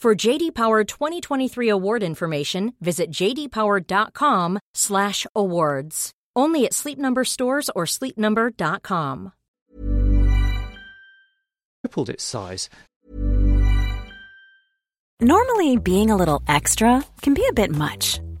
For J.D. Power 2023 award information, visit jdpower.com/awards. Only at Sleep Number stores or sleepnumber.com. Tripled its size. Normally, being a little extra can be a bit much.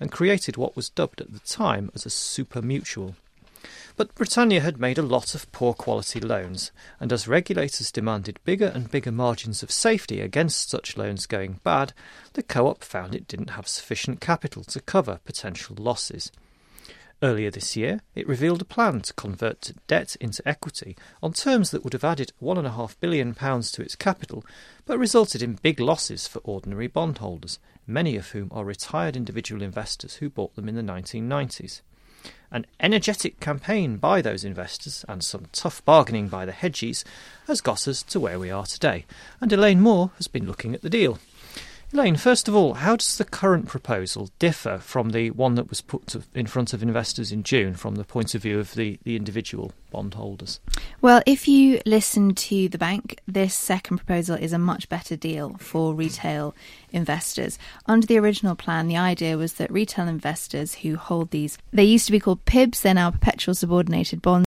And created what was dubbed at the time as a super mutual. But Britannia had made a lot of poor quality loans, and as regulators demanded bigger and bigger margins of safety against such loans going bad, the co-op found it didn't have sufficient capital to cover potential losses. Earlier this year, it revealed a plan to convert debt into equity on terms that would have added £1.5 billion to its capital, but resulted in big losses for ordinary bondholders, many of whom are retired individual investors who bought them in the 1990s. An energetic campaign by those investors, and some tough bargaining by the hedgies, has got us to where we are today, and Elaine Moore has been looking at the deal. Elaine, first of all, how does the current proposal differ from the one that was put in front of investors in June from the point of view of the individual bondholders? Well, if you listen to the bank, this second proposal is a much better deal for retail investors. Under the original plan, the idea was that retail investors who hold these, they used to be called PIBs, they're now perpetual subordinated bonds.